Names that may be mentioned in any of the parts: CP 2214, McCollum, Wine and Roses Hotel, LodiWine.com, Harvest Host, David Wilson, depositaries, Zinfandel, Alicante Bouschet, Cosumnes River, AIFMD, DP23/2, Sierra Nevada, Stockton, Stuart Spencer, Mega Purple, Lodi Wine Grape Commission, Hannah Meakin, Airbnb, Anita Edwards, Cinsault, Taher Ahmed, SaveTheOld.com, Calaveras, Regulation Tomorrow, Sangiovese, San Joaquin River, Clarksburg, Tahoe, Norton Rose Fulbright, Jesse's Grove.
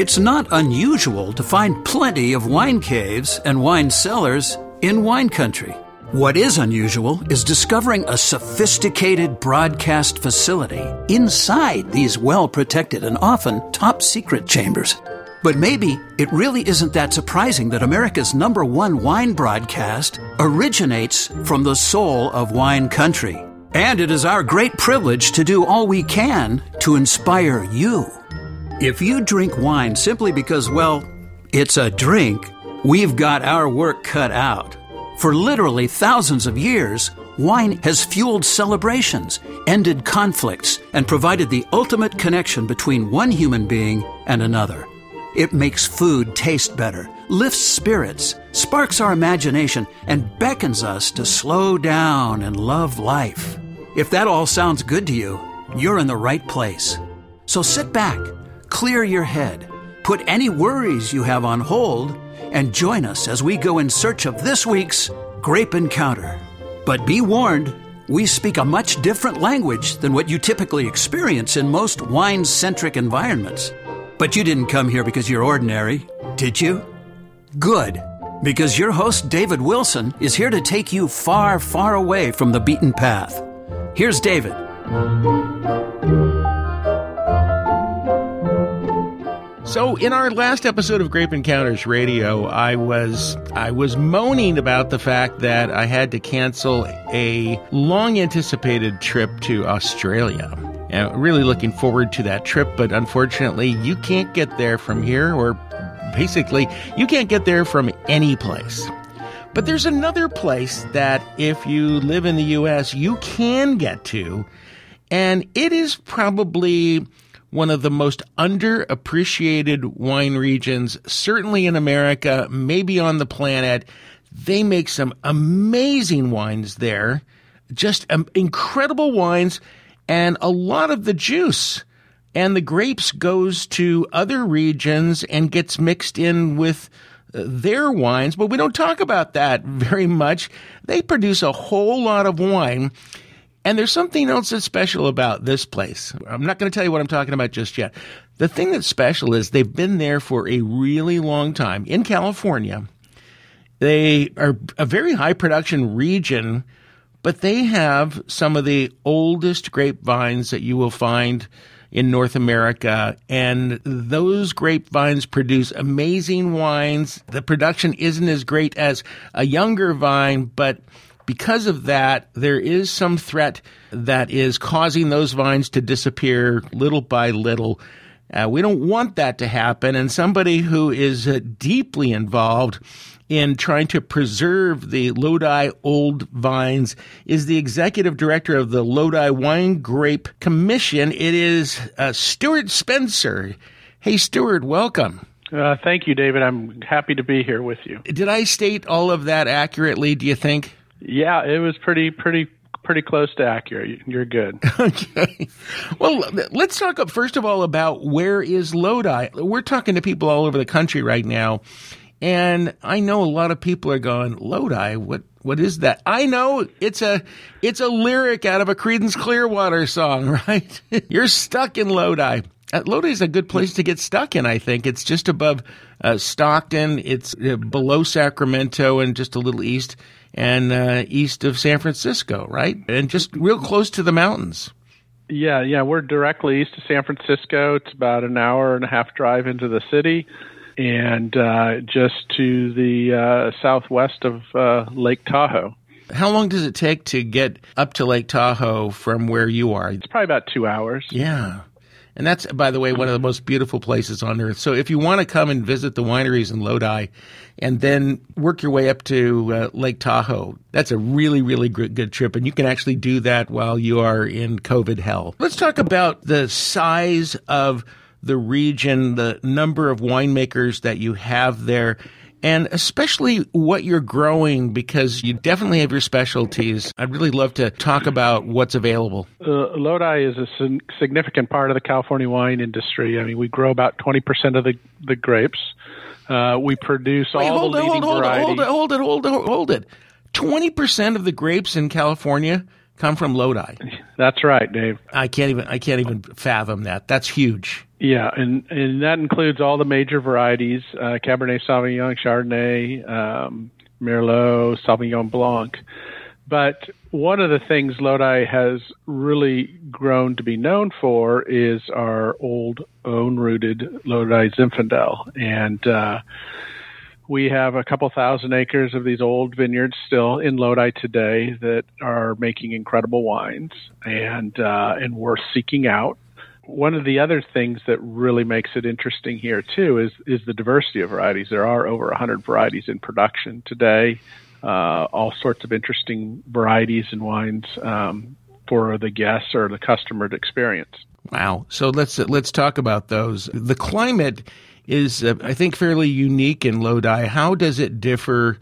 It's not unusual to find plenty of wine caves and wine cellars in wine country. What is unusual is discovering a sophisticated broadcast facility inside these well-protected and often top-secret chambers. But maybe it really isn't that surprising that America's #1 wine broadcast originates from the soul of wine country. And it is our great privilege to do all we can to inspire you. If you drink wine simply because, well, it's a drink, we've got our work cut out. For literally thousands of years, wine has fueled celebrations, ended conflicts, and provided the ultimate connection between one human being and another. It makes food taste better, lifts spirits, sparks our imagination, and beckons us to slow down and love life. If that all sounds good to you, you're in the right place. So sit back, clear your head, put any worries you have on hold, and join us as we go in search of this week's Grape Encounter. But be warned, we speak a much different language than what you typically experience in most wine-centric environments. But you didn't come here because you're ordinary, did you? Good, because your host, David Wilson, is here to take you far, far away from the beaten path. Here's David. So in our last episode of Grape Encounters Radio, I was moaning about the fact that I had to cancel a long-anticipated trip to Australia. Really looking forward to that trip, but unfortunately, you can't get there from here, or basically, you can't get there from any place. But there's another place that if you live in the U.S., you can get to, and it is probably one of the most underappreciated wine regions, certainly in America, maybe on the planet. They make some amazing wines there, just incredible wines. And a lot of the juice and the grapes goes to other regions and gets mixed in with their wines. But we don't talk about that very much. They produce a whole lot of wine. And there's something else that's special about this place. I'm not going to tell you what I'm talking about just yet. The thing that's special is they've been there for a really long time in California. They are a very high production region, but they have some of the oldest grapevines that you will find in North America, and those grapevines produce amazing wines. The production isn't as great as a younger vine, but because of that, there is some threat that is causing those vines to disappear little by little. We don't want that to happen, and somebody who is deeply involved in trying to preserve the Lodi old vines is the executive director of the Lodi Wine Grape Commission. It is Stuart Spencer. Hey, Stuart, welcome. Thank you, David. I'm happy to be here with you. Did I state all of that accurately, do you think? Yeah, it was pretty close to accurate. You're good. Okay. Well, let's talk first of all about where is Lodi. We're talking to people all over the country right now, and I know a lot of people are going, Lodi, what is that? I know it's a lyric out of a Creedence Clearwater song, right? You're stuck in Lodi. Lodi is a good place to get stuck in, I think. It's just above Stockton. It's below Sacramento and just a little east. And east of San Francisco, right? And just real close to the mountains. Yeah, we're directly east of San Francisco. It's about an hour and a half drive into the city, and just to the southwest of Lake Tahoe. How long does it take to get up to Lake Tahoe from where you are? It's probably about 2 hours. Yeah. And that's, by the way, one of the most beautiful places on earth. So if you want to come and visit the wineries in Lodi and then work your way up to Lake Tahoe, that's a really, really good trip. And you can actually do that while you are in COVID hell. Let's talk about the size of the region, the number of winemakers that you have there, and especially what you're growing, because you definitely have your specialties. I'd really love to talk about what's available. Lodi is a significant part of the California wine industry. I mean, we grow about 20% of the grapes. We produce all the leading varieties. Hold it. 20% of the grapes in California come from Lodi. That's right, Dave. I can't even fathom that. That's huge. Yeah, and that includes all the major varieties, Cabernet Sauvignon, Chardonnay, Merlot, Sauvignon Blanc. But one of the things Lodi has really grown to be known for is our old own-rooted Lodi Zinfandel. And we have a couple thousand acres of these old vineyards still in Lodi today that are making incredible wines and worth seeking out. One of the other things that really makes it interesting here, too, is the diversity of varieties. There are over 100 varieties in production today, all sorts of interesting varieties and wines for the guests or the customer to experience. Wow. So let's talk about those. The climate is, I think, fairly unique in Lodi. How does it differ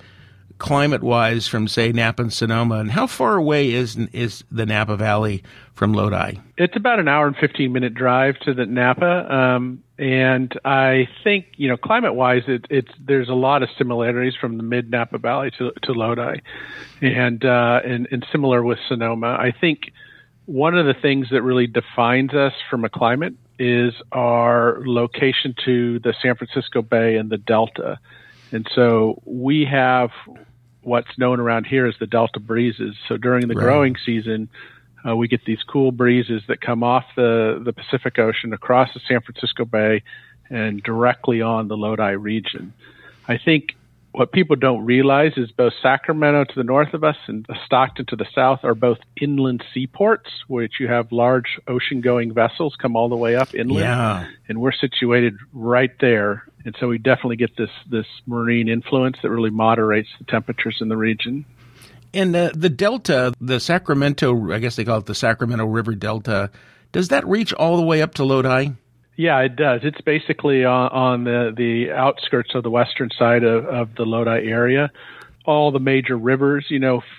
climate-wise from, say, Napa and Sonoma? And how far away is the Napa Valley from Lodi? It's about an hour and 15-minute drive to the Napa. And I think, climate-wise, there's a lot of similarities from the mid-Napa Valley to Lodi and similar with Sonoma. I think one of the things that really defines us from a climate is our location to the San Francisco Bay and the Delta. And so we have what's known around here as the Delta breezes. So during the growing season, we get these cool breezes that come off the Pacific Ocean across the San Francisco Bay and directly on the Lodi region. I think what people don't realize is both Sacramento to the north of us and Stockton to the south are both inland seaports, which you have large ocean-going vessels come all the way up inland. Yeah. And we're situated right there. And so we definitely get this marine influence that really moderates the temperatures in the region. And the Delta, the Sacramento, I guess they call it the Sacramento River Delta, does that reach all the way up to Lodi? Yeah, it does. It's basically on the outskirts of the western side of the Lodi area. All the major rivers,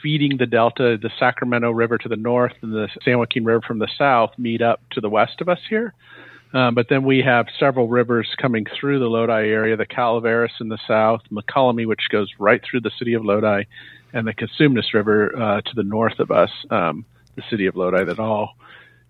feeding the Delta, the Sacramento River to the north and the San Joaquin River from the south meet up to the west of us here. But then we have several rivers coming through the Lodi area, the Calaveras in the south, McCollum, which goes right through the city of Lodi, and the Cosumnes River to the north of us, the city of Lodi, that all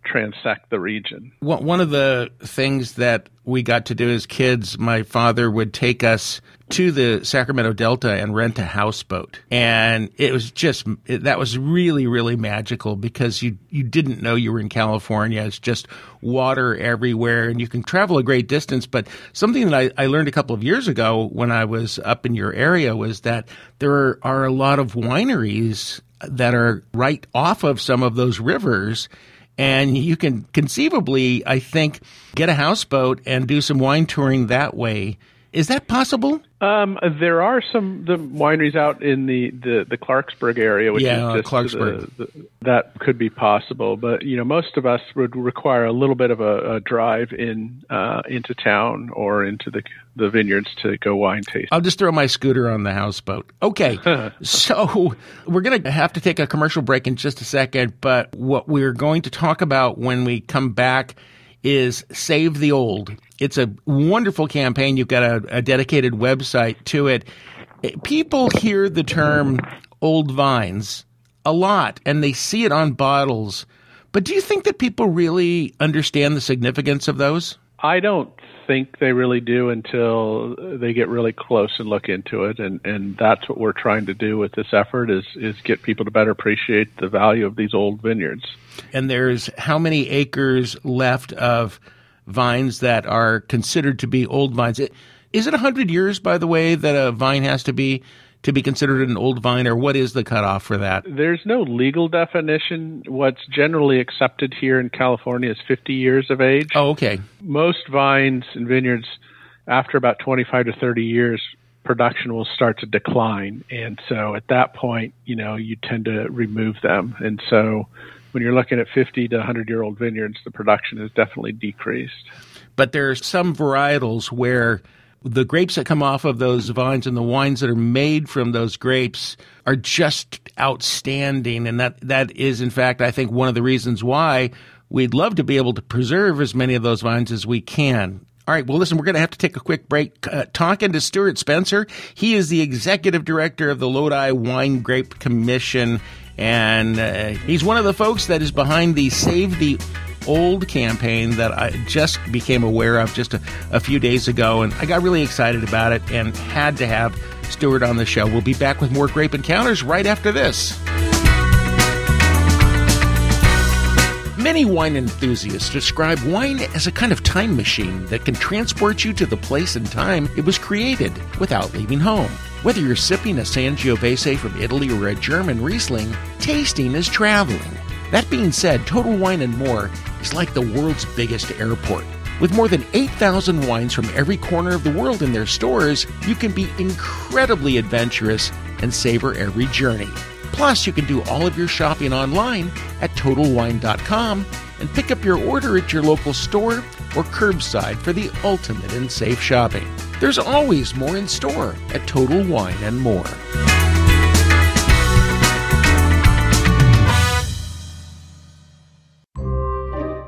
transect the region. One of the things that we got to do as kids, my father would take us to the Sacramento Delta and rent a houseboat. And it was that was really, really magical because you didn't know you were in California. It's just water everywhere and you can travel a great distance. But something that I learned a couple of years ago when I was up in your area was that there are a lot of wineries that are right off of some of those rivers. And you can conceivably, I think, get a houseboat and do some wine touring that way. Is that possible? There are the wineries out in the Clarksburg area, which is just Clarksburg. That could be possible. But, most of us would require a little bit of a drive into town or into the vineyards to go wine tasting. I'll just throw my scooter on the houseboat. Okay, so we're going to have to take a commercial break in just a second. But what we're going to talk about when we come back is Save the Old. It's a wonderful campaign. You've got a dedicated website to it. People hear the term old vines a lot, and they see it on bottles. But do you think that people really understand the significance of those? I don't think they really do until they get really close and look into it. And that's what we're trying to do with this effort is get people to better appreciate the value of these old vineyards. And there's how many acres left of vines that are considered to be old vines? Is it 100 years, by the way, that a vine has to be considered an old vine, or what is the cutoff for that? There's no legal definition. What's generally accepted here in California is 50 years of age. Oh, okay. Most vines and vineyards, after about 25 to 30 years, production will start to decline. And so at that point, you tend to remove them. And so when you're looking at 50 to 100-year-old vineyards, the production has definitely decreased. But there are some varietals where the grapes that come off of those vines and the wines that are made from those grapes are just outstanding. And that is, in fact, I think one of the reasons why we'd love to be able to preserve as many of those vines as we can. All right. Well, listen, we're going to have to take a quick break. Talking to Stuart Spencer. He is the executive director of the Lodi Wine Grape Commission, and he's one of the folks that is behind the Save the Old campaign that I just became aware of just a few days ago, and I got really excited about it and had to have Stuart on the show. We'll be back with more Grape Encounters right after this. Many wine enthusiasts describe wine as a kind of time machine that can transport you to the place and time it was created without leaving home. Whether you're sipping a Sangiovese from Italy or a German Riesling, tasting is traveling. That being said, Total Wine & More is like the world's biggest airport. With more than 8,000 wines from every corner of the world in their stores, you can be incredibly adventurous and savor every journey. Plus, you can do all of your shopping online at TotalWine.com and pick up your order at your local store or curbside for the ultimate in safe shopping. There's always more in store at Total Wine & More.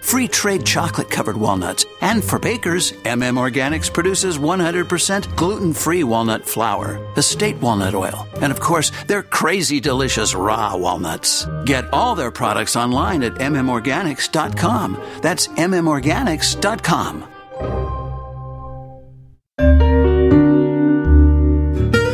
free trade chocolate-covered walnuts, and for bakers, MM Organics produces 100% gluten-free walnut flour, estate walnut oil, and of course, their crazy delicious raw walnuts. Get all their products online at MMOrganics.com. That's MMOrganics.com.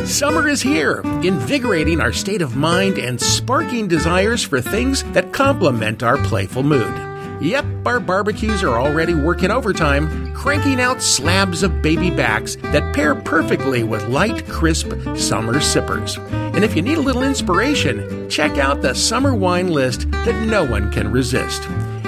Summer is here, invigorating our state of mind and sparking desires for things that complement our playful mood. Yep, our barbecues are already working overtime, cranking out slabs of baby backs that pair perfectly with light, crisp summer sippers. And if you need a little inspiration, check out the summer wine list that no one can resist.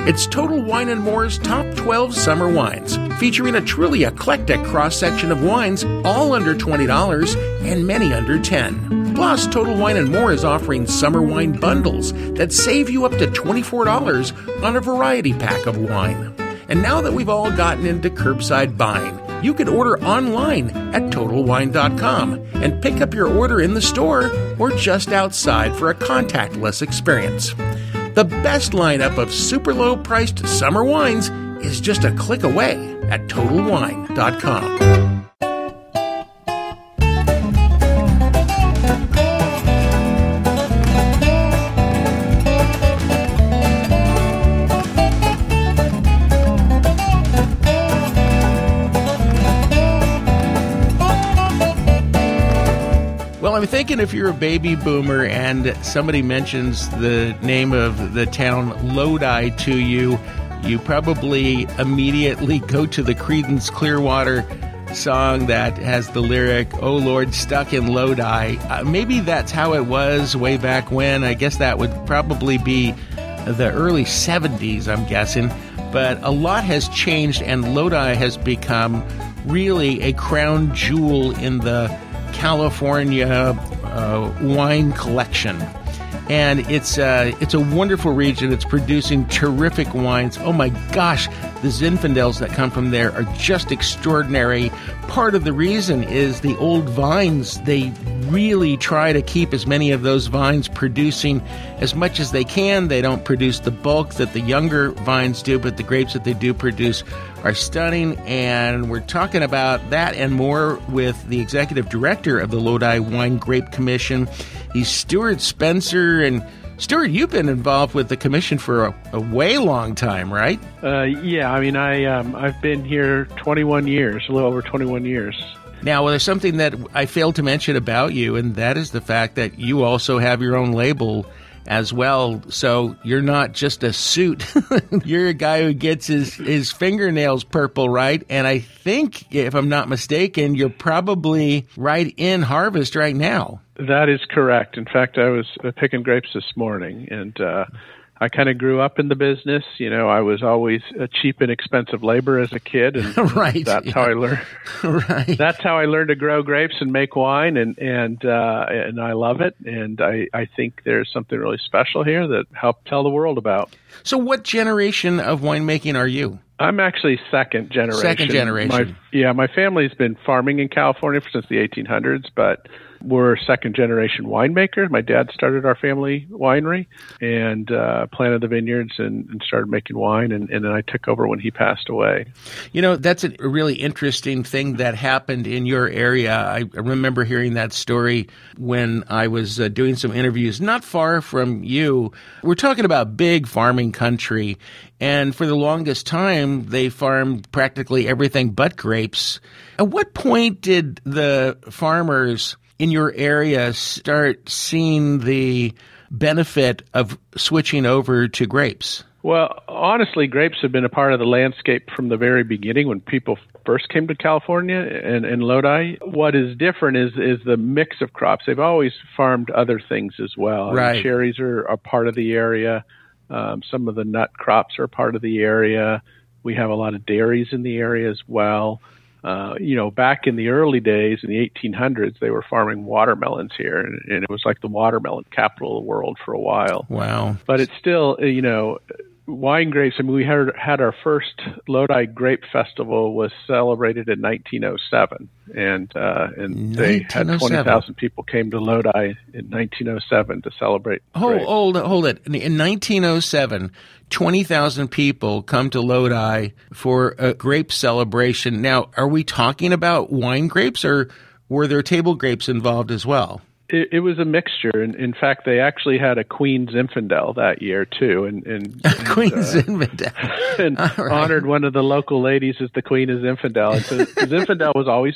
It's Total Wine & More's Top 12 Summer Wines, featuring a truly eclectic cross-section of wines, all under $20 and many under $10. Plus, Total Wine & More is offering summer wine bundles that save you up to $24 on a variety pack of wine. And now that we've all gotten into curbside buying, you can order online at TotalWine.com and pick up your order in the store or just outside for a contactless experience. The best lineup of super low-priced summer wines is just a click away at TotalWine.com. I'm thinking if you're a baby boomer and somebody mentions the name of the town Lodi to you, you probably immediately go to the Creedence Clearwater song that has the lyric, "Oh Lord, stuck in Lodi." Maybe that's how it was way back when. I guess that would probably be the early 70s, I'm guessing. But a lot has changed, and Lodi has become really a crown jewel in the California wine collection, and it's a wonderful region. It's producing terrific wines. Oh my gosh, the Zinfandels that come from there are just extraordinary. Part of the reason is the old vines. They really try to keep as many of those vines producing as much as they can. They don't produce the bulk that the younger vines do, but the grapes that they do produce are stunning, and we're talking about that and more with the executive director of the Lodi Wine Grape Commission. He's Stuart Spencer, and Stuart, you've been involved with the commission for a way long time, right? Yeah, I mean, I've been here 21 years, a little over 21 years. Now, there's something that I failed to mention about you, and that is the fact that you also have your own label as well. So you're not just a suit. You're a guy who gets his fingernails purple, right? And I think, if I'm not mistaken, you're probably right in harvest right now. That is correct. In fact, I was picking grapes this morning, and I kind of grew up in the business. You know, I was always a cheap and expensive labor as a kid, and right, that's how I learned. Right. That's how I learned to grow grapes and make wine, and I love it. And I think there's something really special here that helped tell the world about. So, what generation of winemaking are you? I'm actually second generation. Second generation. My family's been farming in California since the 1800s, but we're second generation winemakers. My dad started our family winery and planted the vineyards and started making wine, and then I took over when he passed away. You know, that's a really interesting thing that happened in your area. I remember hearing that story when I was doing some interviews not far from you. We're talking about big farming country, and for the longest time, they farmed practically everything but grapes. At what point did the farmers in your area start seeing the benefit of switching over to grapes? Well, honestly, grapes have been a part of the landscape from the very beginning when people first came to California and Lodi. What is different is the mix of crops. They've always farmed other things as well. Right. I mean, cherries are part of the area. Some of the nut crops are part of the area. We have a lot of dairies in the area as well. Back in the early days, in the 1800s, they were farming watermelons here, and it was like the watermelon capital of the world for a while. Wow. But it's still, wine grapes. I mean, we had our first Lodi Grape Festival was celebrated in 1907, and they had 20,000 people came to Lodi in 1907 to celebrate. Hold it! In 1907, 20,000 people come to Lodi for a grape celebration. Now, are we talking about wine grapes, or were there table grapes involved as well? It was a mixture. In fact, they actually had a Queen Zinfandel that year, too. And Queen Zinfandel. And right. Honored one of the local ladies as the Queen of Zinfandel. And so Zinfandel was always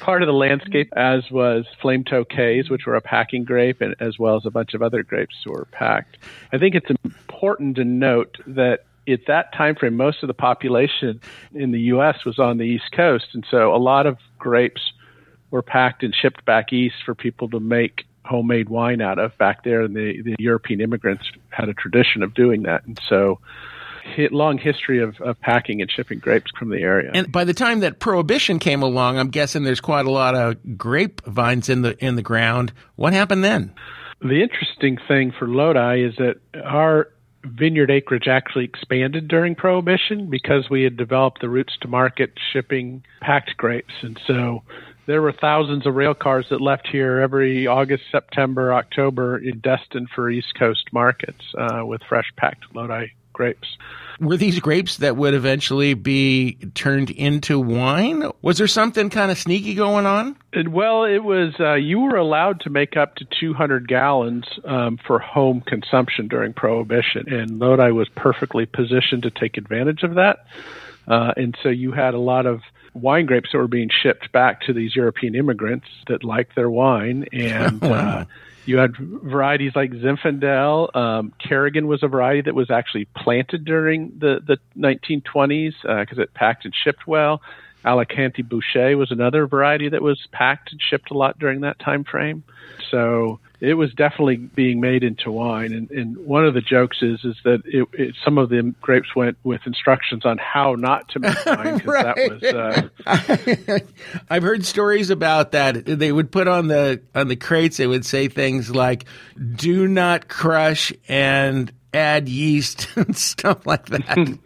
part of the landscape, as was Flame Tokays, which were a packing grape, and as well as a bunch of other grapes were packed. I think it's important to note that at that time frame, most of the population in the U.S. was on the East Coast, and so a lot of grapes were packed and shipped back east for people to make homemade wine out of back there. And the European immigrants had a tradition of doing that. And so long history of packing and shipping grapes from the area. And by the time that Prohibition came along, I'm guessing there's quite a lot of grape vines in the ground. What happened then? The interesting thing for Lodi is that our vineyard acreage actually expanded during Prohibition because we had developed the routes to market shipping packed grapes. And so there were thousands of rail cars that left here every August, September, October, destined for East Coast markets with fresh packed Lodi grapes. Were these grapes that would eventually be turned into wine? Was there something kind of sneaky going on? It was you were allowed to make up to 200 gallons for home consumption during Prohibition, and Lodi was perfectly positioned to take advantage of that. And so you had a lot of wine grapes that were being shipped back to these European immigrants that liked their wine. And you had varieties like Zinfandel. Carignan was a variety that was actually planted during the 1920s because it packed and shipped well. Alicante Bouschet was another variety that was packed and shipped a lot during that time frame. So it was definitely being made into wine, and one of the jokes is that some of the grapes went with instructions on how not to make wine. Right. That was, I've heard stories about that. They would put on the crates, they would say things like, "Do not crush and add yeast," and stuff like that.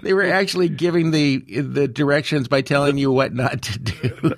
They were actually giving the directions by telling you what not to do.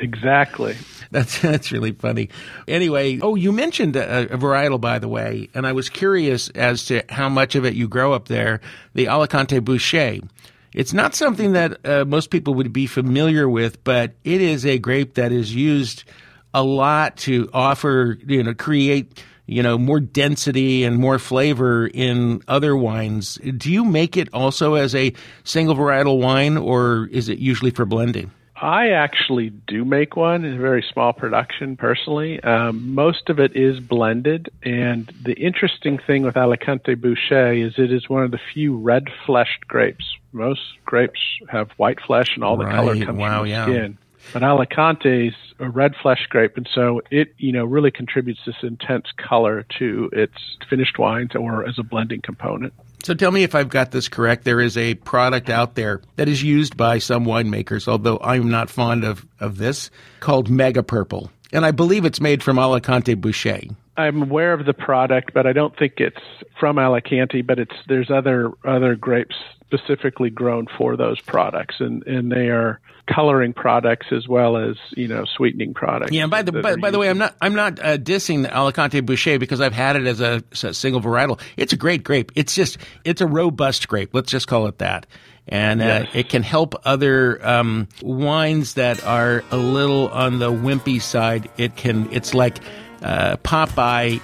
Exactly. That's really funny. Anyway, you mentioned a varietal, by the way, and I was curious as to how much of it you grow up there, the Alicante Bouschet. It's not something that most people would be familiar with, but it is a grape that is used a lot to offer, create more density and more flavor in other wines. Do you make it also as a single varietal wine, or is it usually for blending? I actually do make one in a very small production personally. Most of it is blended. And the interesting thing with Alicante Bouschet is it is one of the few red-fleshed grapes. Most grapes have white flesh and all the color comes from the skin. But Alicante's a red flesh grape, and so it, you know, really contributes this intense color to its finished wines or as a blending component. So tell me if I've got this correct. There is a product out there that is used by some winemakers, although I'm not fond of this, called Mega Purple. And I believe it's made from Alicante Bouschet. I'm aware of the product, but I don't think it's from Alicante, but there's other grapes specifically grown for those products, and they are coloring products as well as, you know, sweetening products. Yeah, by the way, I'm not dissing the Alicante Bouschet because I've had it as a single varietal. It's a great grape. It's a robust grape. Let's just call it that. And yes, it can help other wines that are a little on the wimpy side. It's like Popeye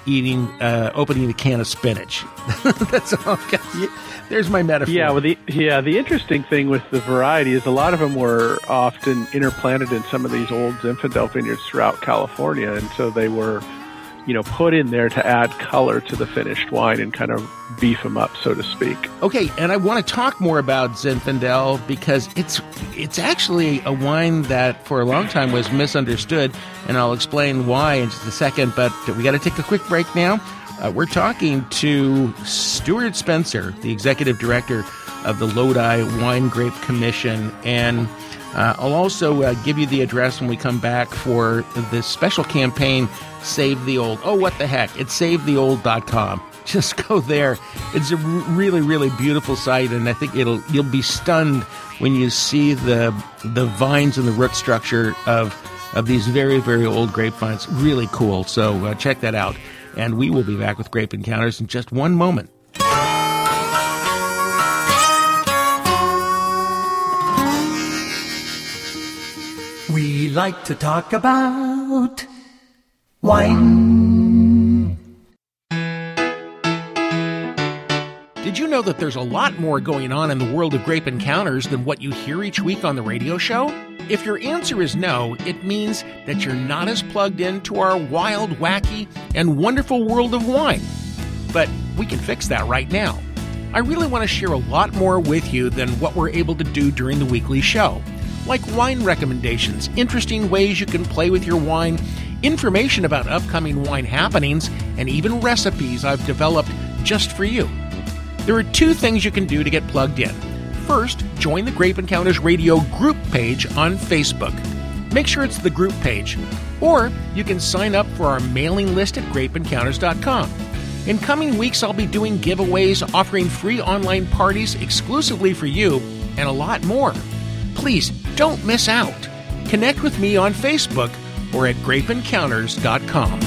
opening a can of spinach. That's all. There's my metaphor. Yeah, well, the interesting thing with the variety is a lot of them were often interplanted in some of these old Zinfandel vineyards throughout California, and so they were, you know, put in there to add color to the finished wine and kind of beef them up, so to speak. Okay, and I want to talk more about Zinfandel because it's actually a wine that for a long time was misunderstood, and I'll explain why in just a second, but we got to take a quick break now. We're talking to Stuart Spencer, the Executive Director of the Lodi Wine Grape Commission, and I'll also give you the address when we come back for this special campaign, Save the Old. Oh, what the heck. It's SaveTheOld.com. Just go there. It's a really, really beautiful site, and I think you'll be stunned when you see the vines and the root structure of these very, very old grapevines. Really cool. So check that out. And we will be back with Grape Encounters in just one moment. We like to talk about wine. Did you know that there's a lot more going on in the world of Grape Encounters than what you hear each week on the radio show? If your answer is no, it means that you're not as plugged into our wild, wacky, and wonderful world of wine. But we can fix that right now. I really want to share a lot more with you than what we're able to do during the weekly show, like wine recommendations, interesting ways you can play with your wine, information about upcoming wine happenings, and even recipes I've developed just for you. There are two things you can do to get plugged in. First, join the Grape Encounters Radio group page on Facebook. Make sure it's the group page. Or you can sign up for our mailing list at GrapeEncounters.com. In coming weeks, I'll be doing giveaways, offering free online parties exclusively for you, and a lot more. Please don't miss out. Connect with me on Facebook or at GrapeEncounters.com.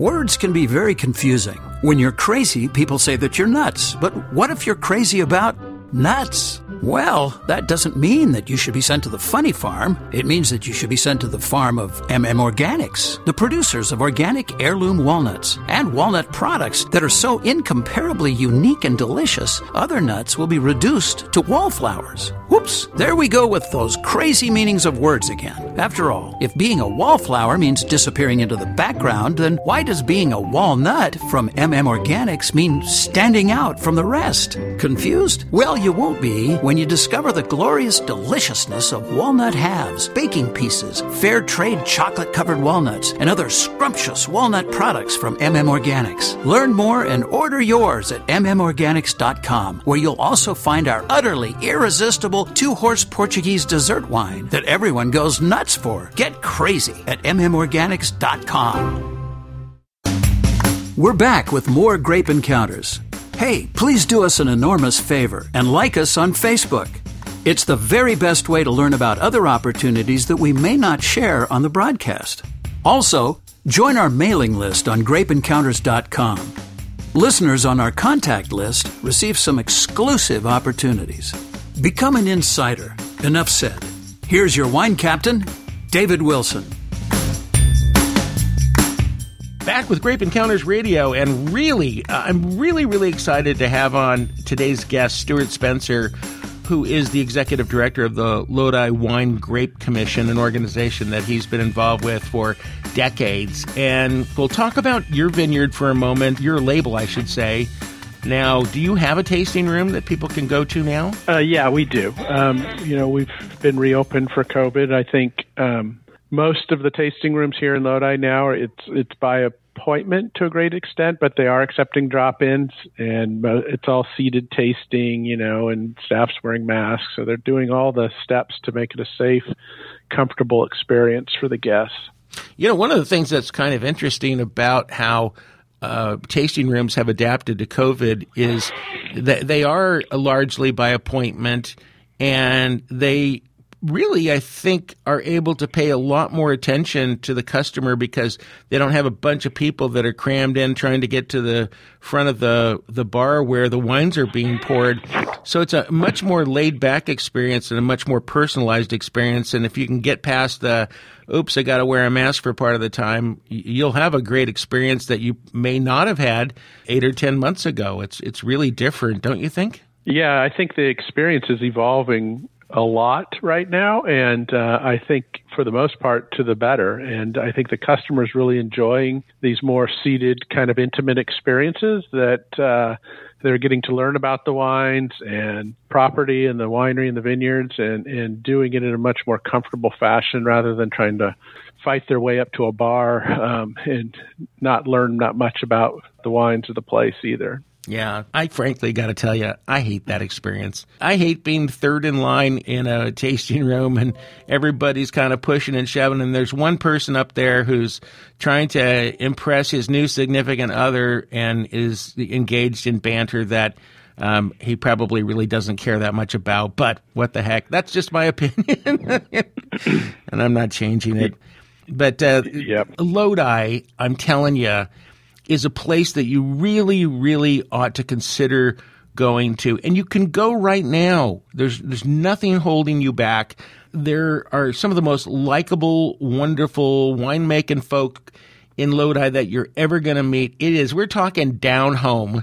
Words can be very confusing. When you're crazy, people say that you're nuts. But what if you're crazy about nuts? Well, that doesn't mean that you should be sent to the funny farm. It means that you should be sent to the farm of MMOrganics, the producers of organic heirloom walnuts and walnut products that are so incomparably unique and delicious, other nuts will be reduced to wallflowers. Whoops, there we go with those crazy meanings of words again. After all, if being a wallflower means disappearing into the background, then why does being a walnut from MMOrganics mean standing out from the rest? Confused? Well, you won't be when you discover the glorious deliciousness of walnut halves, baking pieces, fair trade chocolate-covered walnuts, and other scrumptious walnut products from MMOrganics. Learn more and order yours at MMOrganics.com, where you'll also find our utterly irresistible two-horse Portuguese dessert wine that everyone goes nuts for. Get crazy at MMOrganics.com. We're back with more Grape Encounters. Hey, please do us an enormous favor and like us on Facebook. It's the very best way to learn about other opportunities that we may not share on the broadcast. Also, join our mailing list on GrapeEncounters.com. Listeners on our contact list receive some exclusive opportunities. Become an insider. Enough said. Here's your wine captain, David Wilson. Back with Grape Encounters Radio, and really, I'm really, really excited to have on today's guest, Stuart Spencer, who is the Executive Director of the Lodi Wine Grape Commission, an organization that he's been involved with for decades. And we'll talk about your vineyard for a moment, your label, I should say, Now, do you have a tasting room that people can go to now? Yeah, we do. We've been reopened for COVID. I think most of the tasting rooms here in Lodi now, it's by appointment to a great extent, but they are accepting drop-ins, and it's all seated tasting, and staff's wearing masks. So they're doing all the steps to make it a safe, comfortable experience for the guests. One of the things that's kind of interesting about how tasting rooms have adapted to COVID is that they are largely by appointment, and they really, I think, are able to pay a lot more attention to the customer because they don't have a bunch of people that are crammed in trying to get to the front of the bar where the wines are being poured. So it's a much more laid-back experience and a much more personalized experience. And if you can get past the, oops, I got to wear a mask for part of the time, you'll have a great experience that you may not have had 8 or 10 months ago. It's really different, don't you think? Yeah, I think the experience is evolving a lot right now, and I think for the most part to the better. And I think the customer's really enjoying these more seated kind of intimate experiences that they're getting to learn about the wines and property and the winery and the vineyards, and doing it in a much more comfortable fashion rather than trying to fight their way up to a bar and not learn that much about the wines of the place either. Yeah, I frankly got to tell you, I hate that experience. I hate being third in line in a tasting room and everybody's kind of pushing and shoving, and there's one person up there who's trying to impress his new significant other and is engaged in banter that he probably really doesn't care that much about. But what the heck? That's just my opinion, and I'm not changing it. But Lodi, I'm telling you, is a place that you really, really ought to consider going to. And you can go right now. There's nothing holding you back. There are some of the most likable, wonderful winemaking folk in Lodi that you're ever going to meet. We're talking down home,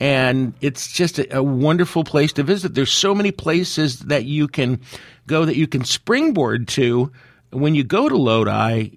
and it's just a wonderful place to visit. There's so many places that you can go that you can springboard to when you go to Lodi,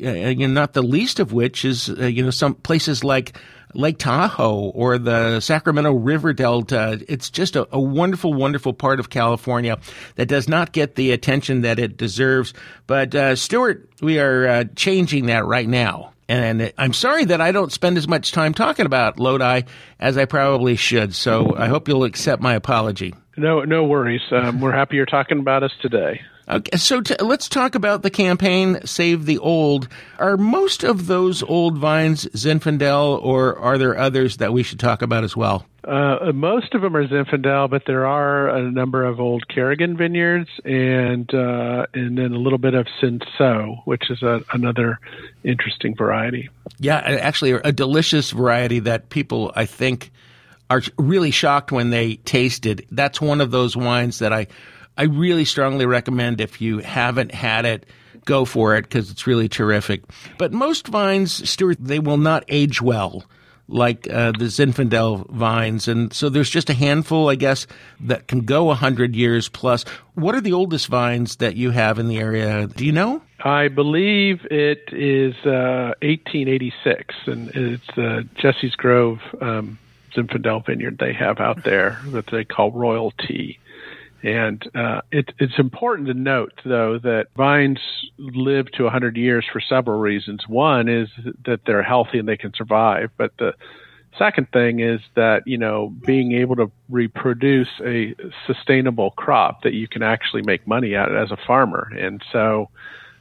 not the least of which is, some places like Lake Tahoe or the Sacramento River Delta. It's just a wonderful, wonderful part of California that does not get the attention that it deserves. But, Stuart, we are changing that right now. And I'm sorry that I don't spend as much time talking about Lodi as I probably should. So I hope you'll accept my apology. No worries. We're happy you're talking about us today. Okay, so let's talk about the campaign, Save the Old. Are most of those old vines Zinfandel, or are there others that we should talk about as well? Most of them are Zinfandel, but there are a number of old Carignan vineyards and then a little bit of Cinsault, which is another interesting variety. Yeah, actually a delicious variety that people, I think, are really shocked when they taste it. That's one of those wines that I really strongly recommend. If you haven't had it, go for it because it's really terrific. But most vines, Stuart, they will not age well like the Zinfandel vines. And so there's just a handful, I guess, that can go 100 years plus. What are the oldest vines that you have in the area? Do you know? I believe it is 1886, and it's Jesse's Grove Zinfandel vineyard they have out there that they call Royalty. And it's important to note, though, that vines live to 100 years for several reasons. One is that they're healthy and they can survive. But the second thing is that, being able to reproduce a sustainable crop that you can actually make money out of as a farmer. And so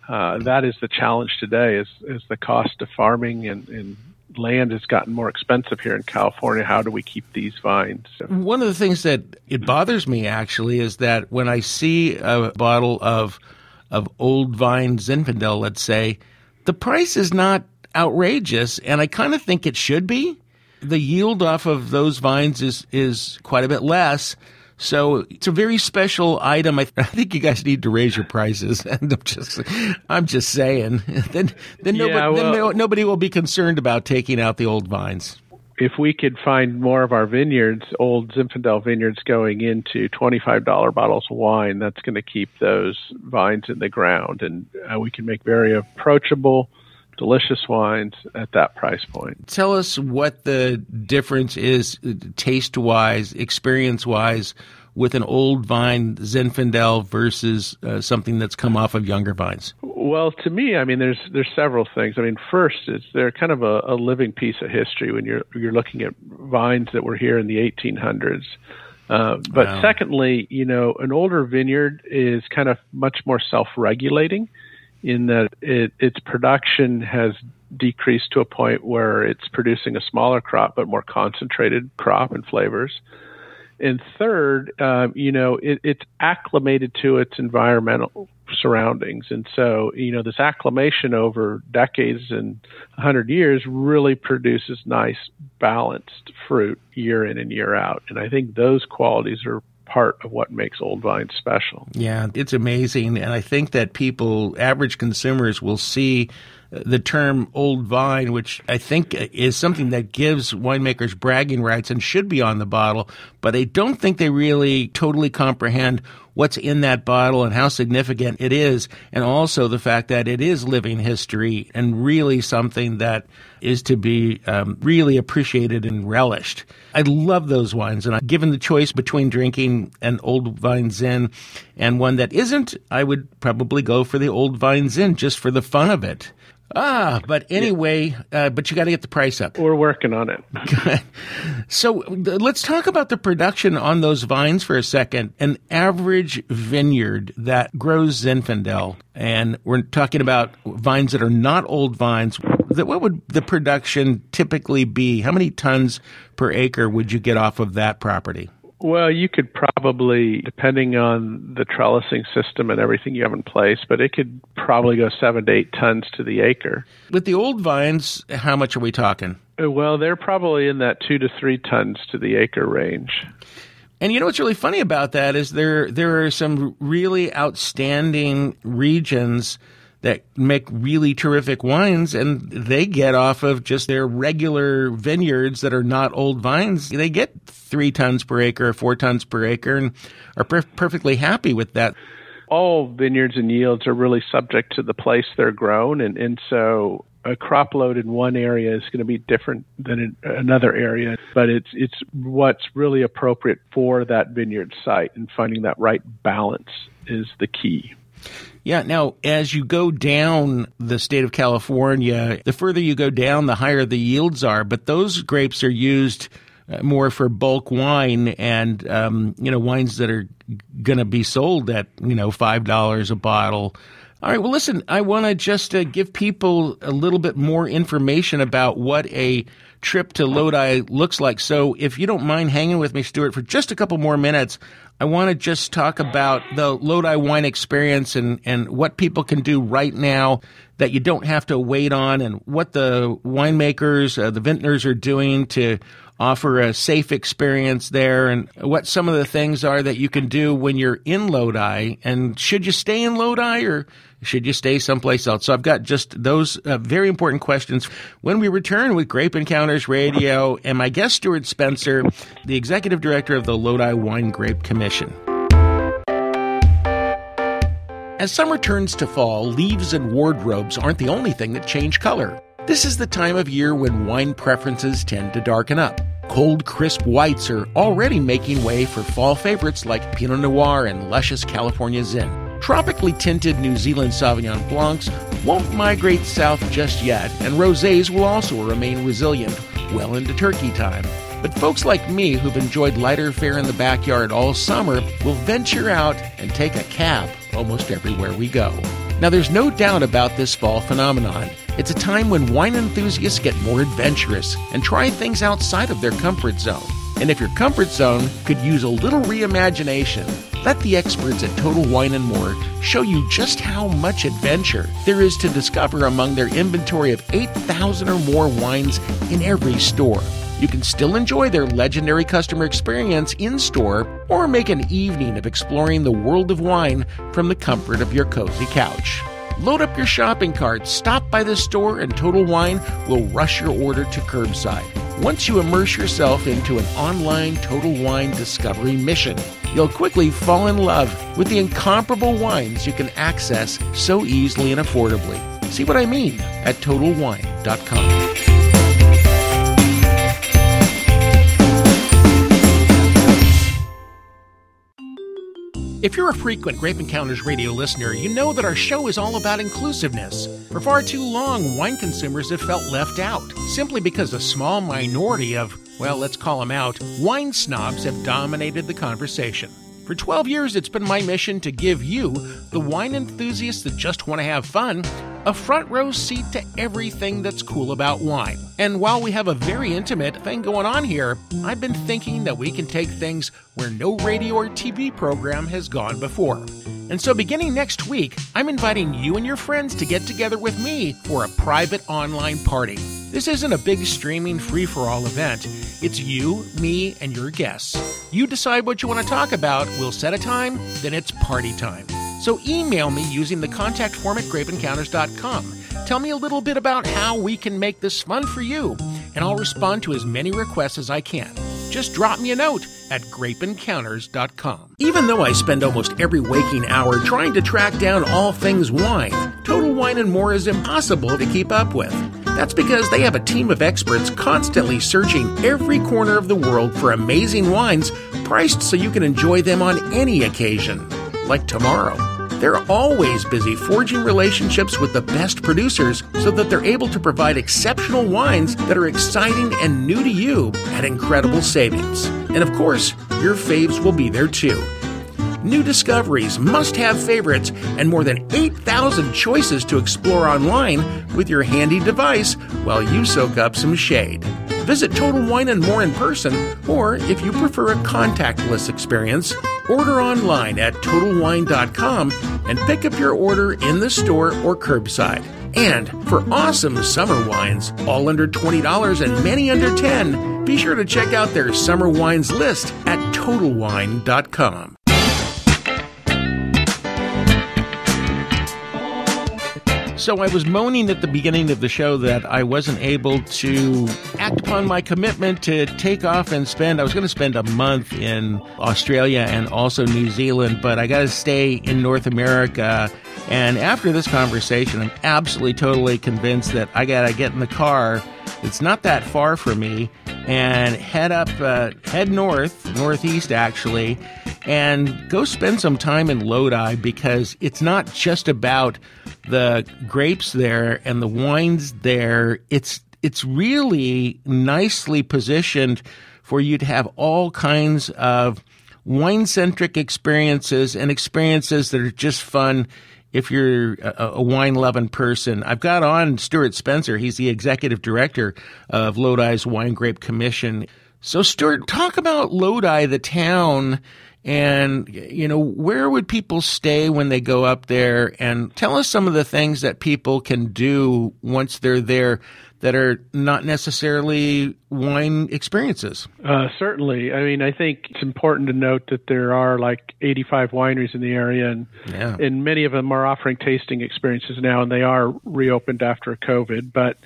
that is the challenge today is the cost of farming and land has gotten more expensive here in California. How do we keep these vines? One of the things that it bothers me, actually, is that when I see a bottle of old vine Zinfandel, let's say, the price is not outrageous, and I kind of think it should be. The yield off of those vines is quite a bit less. So it's a very special item. I think you guys need to raise your prices. And I'm just saying. Nobody will be concerned about taking out the old vines. If we could find more of our vineyards, old Zinfandel vineyards, going into $25 bottles of wine, that's going to keep those vines in the ground, and we can make very approachable delicious wines at that price point. Tell us what the difference is taste-wise, experience-wise, with an old vine Zinfandel versus something that's come off of younger vines? Well, to me, I mean, there's several things. I mean, first, they're kind of a living piece of history when you're looking at vines that were here in the 1800s. But wow. Secondly, you know, an older vineyard is kind of much more self-regulating in that its production has decreased to a point where it's producing a smaller crop but more concentrated crop and flavors. And third, you know, it's acclimated to its environmental surroundings. And so, you know, this acclimation over decades and 100 years really produces nice, balanced fruit year in and year out. And I think those qualities are part of what makes old vines special. Yeah, it's amazing. And I think that people, average consumers, will see the term old vine, which I think is something that gives winemakers bragging rights and should be on the bottle, but I don't think they really totally comprehend what's in that bottle and how significant it is, and also the fact that it is living history and really something that is to be really appreciated and relished. I love those wines, and given the choice between drinking an old vine Zin and one that isn't, I would probably go for the old vine Zin just for the fun of it. But anyway, but you got to get the price up. We're working on it. So let's talk about the production on those vines for a second. An average vineyard that grows Zinfandel, and we're talking about vines that are not old vines, what would the production typically be? How many tons per acre would you get off of that property? Well, you could probably, depending on the trellising system and everything you have in place, but it could probably go 7 to 8 tons to the acre. With the old vines, how much are we talking? Well, they're probably in that 2 to 3 tons to the acre range. And you know what's really funny about that is there are some really outstanding regions that make really terrific wines, and they get off of just their regular vineyards that are not old vines. They get 3 tons per acre or 4 tons per acre and are perfectly happy with that. All vineyards and yields are really subject to the place they're grown, and so a crop load in one area is going to be different than in another area, but it's what's really appropriate for that vineyard site, and finding that right balance is the key. Yeah. Now, as you go down the state of California, the further you go down, the higher the yields are. But those grapes are used more for bulk wine and, you know, wines that are going to be sold at, you know, $5 a bottle. All right. Well, listen, I want to just give people a little bit more information about what a trip to Lodi looks like. So if you don't mind hanging with me, Stuart, for just a couple more minutes, I want to just talk about the Lodi Wine Experience and what people can do right now that you don't have to wait on, and what the winemakers, the vintners are doing to offer a safe experience there, and what some of the things are that you can do when you're in Lodi, and should you stay in Lodi or should you stay someplace else? So I've got just those very important questions when we return with Grape Encounters Radio and my guest, Stuart Spencer, the Executive Director of the Lodi Wine Grape Commission. As summer turns to fall, leaves and wardrobes aren't the only thing that change color. This is the time of year when wine preferences tend to darken up. Cold, crisp whites are already making way for fall favorites like Pinot Noir and luscious California Zin. Tropically tinted New Zealand Sauvignon Blancs won't migrate south just yet, and rosés will also remain resilient well into turkey time. But folks like me who've enjoyed lighter fare in the backyard all summer will venture out and take a cab almost everywhere we go. Now, there's no doubt about this fall phenomenon. It's a time when wine enthusiasts get more adventurous and try things outside of their comfort zone. And if your comfort zone could use a little reimagination, let the experts at Total Wine & More show you just how much adventure there is to discover among their inventory of 8,000 or more wines in every store. You can still enjoy their legendary customer experience in-store, or make an evening of exploring the world of wine from the comfort of your cozy couch. Load up your shopping cart, stop by the store, and Total Wine will rush your order to curbside. Once you immerse yourself into an online Total Wine discovery mission, you'll quickly fall in love with the incomparable wines you can access so easily and affordably. See what I mean at TotalWine.com. If you're a frequent Grape Encounters radio listener, you know that our show is all about inclusiveness. For far too long, wine consumers have felt left out, simply because a small minority of, well, let's call them out, wine snobs have dominated the conversation. For 12 years, it's been my mission to give you, the wine enthusiasts that just want to have fun, a front row seat to everything that's cool about wine. And while we have a very intimate thing going on here, I've been thinking that we can take things where no radio or TV program has gone before. And so beginning next week, I'm inviting you and your friends to get together with me for a private online party. This isn't a big streaming free-for-all event. It's you, me, and your guests. You decide what you want to talk about, we'll set a time, then it's party time. So email me using the contact form at GrapeEncounters.com. Tell me a little bit about how we can make this fun for you, and I'll respond to as many requests as I can. Just drop me a note at GrapeEncounters.com. Even though I spend almost every waking hour trying to track down all things wine, Total Wine and More is impossible to keep up with. That's because they have a team of experts constantly searching every corner of the world for amazing wines priced so you can enjoy them on any occasion, like tomorrow. They're always busy forging relationships with the best producers so that they're able to provide exceptional wines that are exciting and new to you at incredible savings. And of course, your faves will be there too. New discoveries, must-have favorites, and more than 8,000 choices to explore online with your handy device while you soak up some shade. Visit Total Wine and More in person, or if you prefer a contactless experience, order online at TotalWine.com and pick up your order in the store or curbside. And for awesome summer wines, all under $20 and many under $10, be sure to check out their summer wines list at TotalWine.com. So I was moaning at the beginning of the show that I wasn't able to act upon my commitment to take off and spend. I was going to spend a month in Australia and also New Zealand, but I got to stay in North America. And after this conversation, I'm absolutely, totally convinced that I got to get in the car. It's not that far from me, and head northeast actually, and go spend some time in Lodi, because it's not just about the grapes there and the wines there. It's really nicely positioned for you to have all kinds of wine-centric experiences and experiences that are just fun if you're a wine-loving person. I've got on Stuart Spencer. He's the executive director of Lodi's Wine Grape Commission. So, Stuart, talk about Lodi, the town, and, you know, where would people stay when they go up there? And tell us some of the things that people can do once they're there that are not necessarily wine experiences. Certainly. I mean, I think it's important to note that there are like 85 wineries in the area, and many of them are offering tasting experiences now, and they are reopened after COVID. But,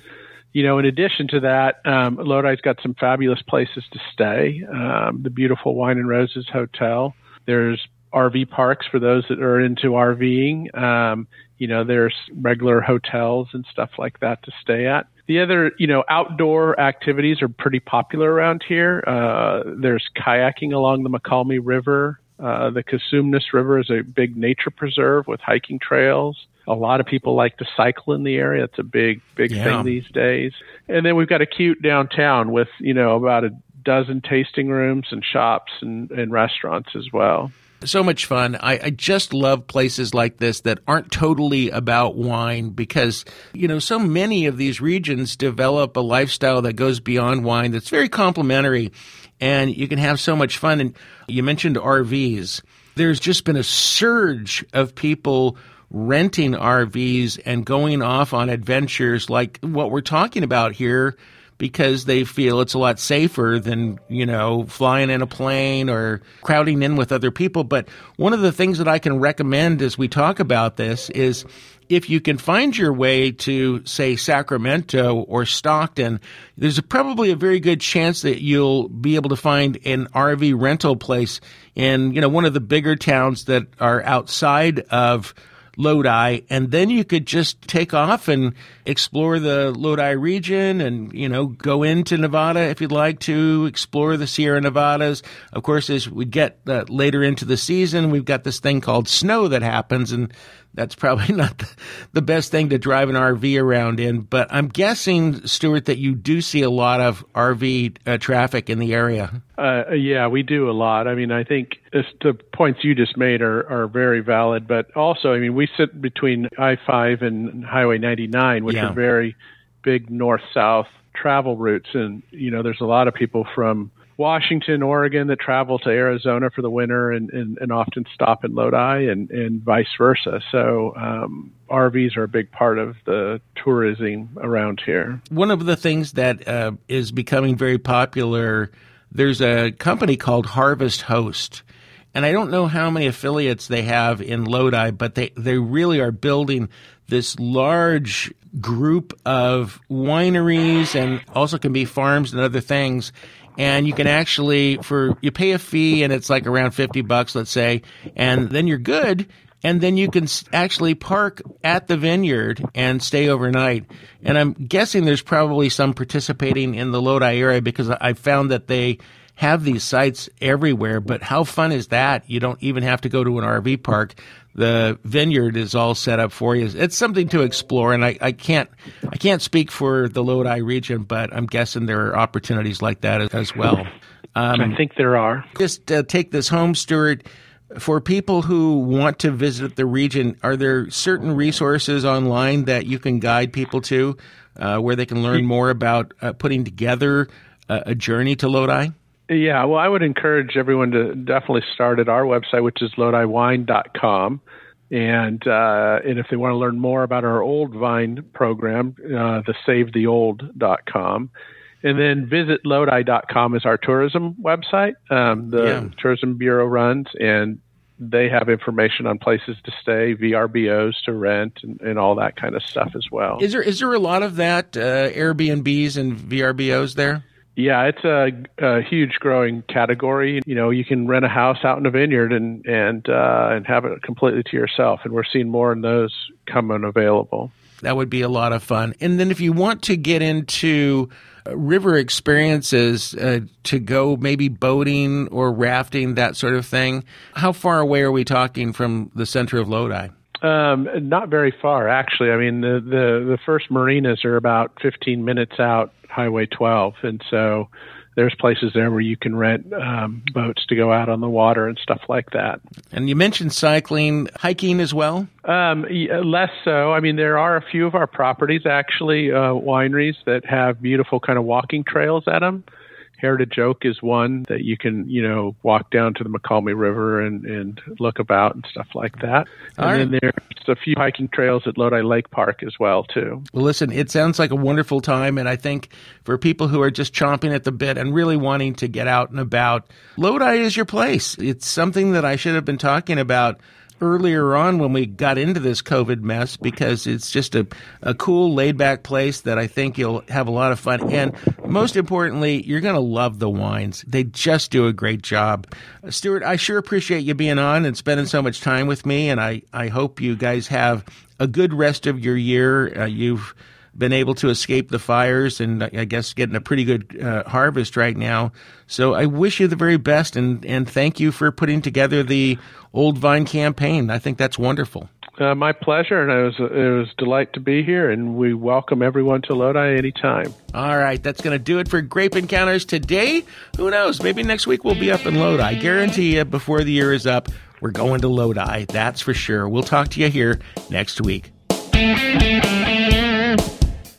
you know, in addition to that, Lodi's got some fabulous places to stay. The beautiful Wine and Roses Hotel. There's RV parks for those that are into RVing. You know, there's regular hotels and stuff like that to stay at. The other, you know, outdoor activities are pretty popular around here. There's kayaking along the McCollum River. The Cosumnes River is a big nature preserve with hiking trails. A lot of people like to cycle in the area. It's a big thing these days. And then we've got a cute downtown with, you know, about a dozen tasting rooms and shops and restaurants as well. So much fun. I just love places like this that aren't totally about wine, because, you know, so many of these regions develop a lifestyle that goes beyond wine that's very complimentary, and you can have so much fun. And you mentioned RVs. There's just been a surge of people renting RVs and going off on adventures like what we're talking about here, because they feel it's a lot safer than, you know, flying in a plane or crowding in with other people. But one of the things that I can recommend as we talk about this is if you can find your way to, say, Sacramento or Stockton, there's probably a very good chance that you'll be able to find an RV rental place in, you know, one of the bigger towns that are outside of Lodi, and then you could just take off and explore the Lodi region and, you know, go into Nevada if you'd like to, explore the Sierra Nevadas. Of course, as we get later into the season, we've got this thing called snow that happens, and that's probably not the best thing to drive an RV around in. But I'm guessing, Stuart, that you do see a lot of RV traffic in the area. Yeah, we do a lot. I mean, I think the points you just made are very valid. But also, I mean, we sit between I-5 and Highway 99, which are very big north-south travel routes. And, you know, there's a lot of people from Washington, Oregon that travel to Arizona for the winter and often stop in Lodi and vice versa. So RVs are a big part of the tourism around here. One of the things that is becoming very popular, there's a company called Harvest Host, and I don't know how many affiliates they have in Lodi, but they really are building this large group of wineries and also can be farms and other things. And you can actually, you pay a fee, and it's like around $50, let's say, and then you're good. And then you can actually park at the vineyard and stay overnight. And I'm guessing there's probably some participating in the Lodi area because I found that they have these sites everywhere. But how fun is that? You don't even have to go to an RV park. The vineyard is all set up for you. It's something to explore, and I can't speak for the Lodi region, but I'm guessing there are opportunities like that as well. I think there are. Just take this home, Stuart. For people who want to visit the region, are there certain resources online that you can guide people to where they can learn more about putting together a journey to Lodi? Yeah, well, I would encourage everyone to definitely start at our website, which is LodiWine.com. And if they want to learn more about our old vine program, the SaveTheOld.com. And then visit LodiWine.com is our tourism website. Tourism Bureau runs, and they have information on places to stay, VRBOs to rent, and all that kind of stuff as well. Is there a lot of that, Airbnbs and VRBOs there? Yeah, it's a huge growing category. You know, you can rent a house out in a vineyard and have it completely to yourself. And we're seeing more of those coming available. That would be a lot of fun. And then if you want to get into river experiences to go maybe boating or rafting, that sort of thing, how far away are we talking from the center of Lodi? Not very far, actually. I mean, the first marinas are about 15 minutes out Highway 12, and so there's places there where you can rent boats to go out on the water and stuff like that. And you mentioned cycling, hiking as well? Less so. I mean, there are a few of our properties, actually, wineries that have beautiful kind of walking trails at them. Heritage Oak is one that you can, you know, walk down to the McCollum River and look about and stuff like that. Then there's a few hiking trails at Lodi Lake Park as well, too. Well, listen, it sounds like a wonderful time, and I think for people who are just chomping at the bit and really wanting to get out and about, Lodi is your place. It's something that I should have been talking about earlier on when we got into this COVID mess, because it's just a cool, laid-back place that I think you'll have a lot of fun. And most importantly, you're going to love the wines. They just do a great job. Stuart, I sure appreciate you being on and spending so much time with me, and I hope you guys have a good rest of your year. You've been able to escape the fires and I guess getting a pretty good harvest right now. So I wish you the very best and thank you for putting together the Old Vine campaign. I think that's wonderful. My pleasure, and it was a delight to be here, and we welcome everyone to Lodi anytime. All right, that's going to do it for Grape Encounters today. Who knows? Maybe next week we'll be up in Lodi. I guarantee you before the year is up, we're going to Lodi. That's for sure. We'll talk to you here next week.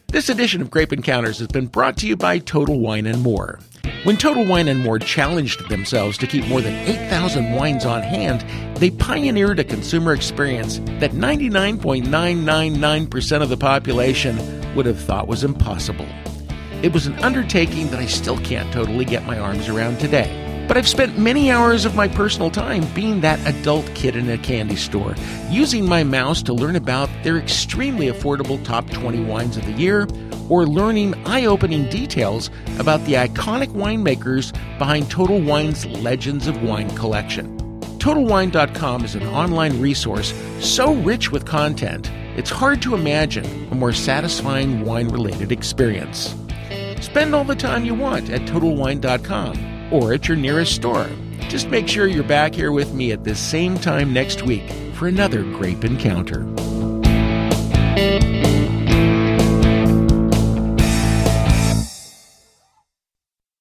This edition of Grape Encounters has been brought to you by Total Wine & More. When Total Wine & More challenged themselves to keep more than 8,000 wines on hand, they pioneered a consumer experience that 99.999% of the population would have thought was impossible. It was an undertaking that I still can't totally get my arms around today. But I've spent many hours of my personal time being that adult kid in a candy store, using my mouse to learn about their extremely affordable top 20 wines of the year, or learning eye-opening details about the iconic winemakers behind Total Wine's Legends of Wine collection. TotalWine.com is an online resource so rich with content, it's hard to imagine a more satisfying wine-related experience. Spend all the time you want at TotalWine.com or at your nearest store. Just make sure you're back here with me at this same time next week for another Grape Encounter.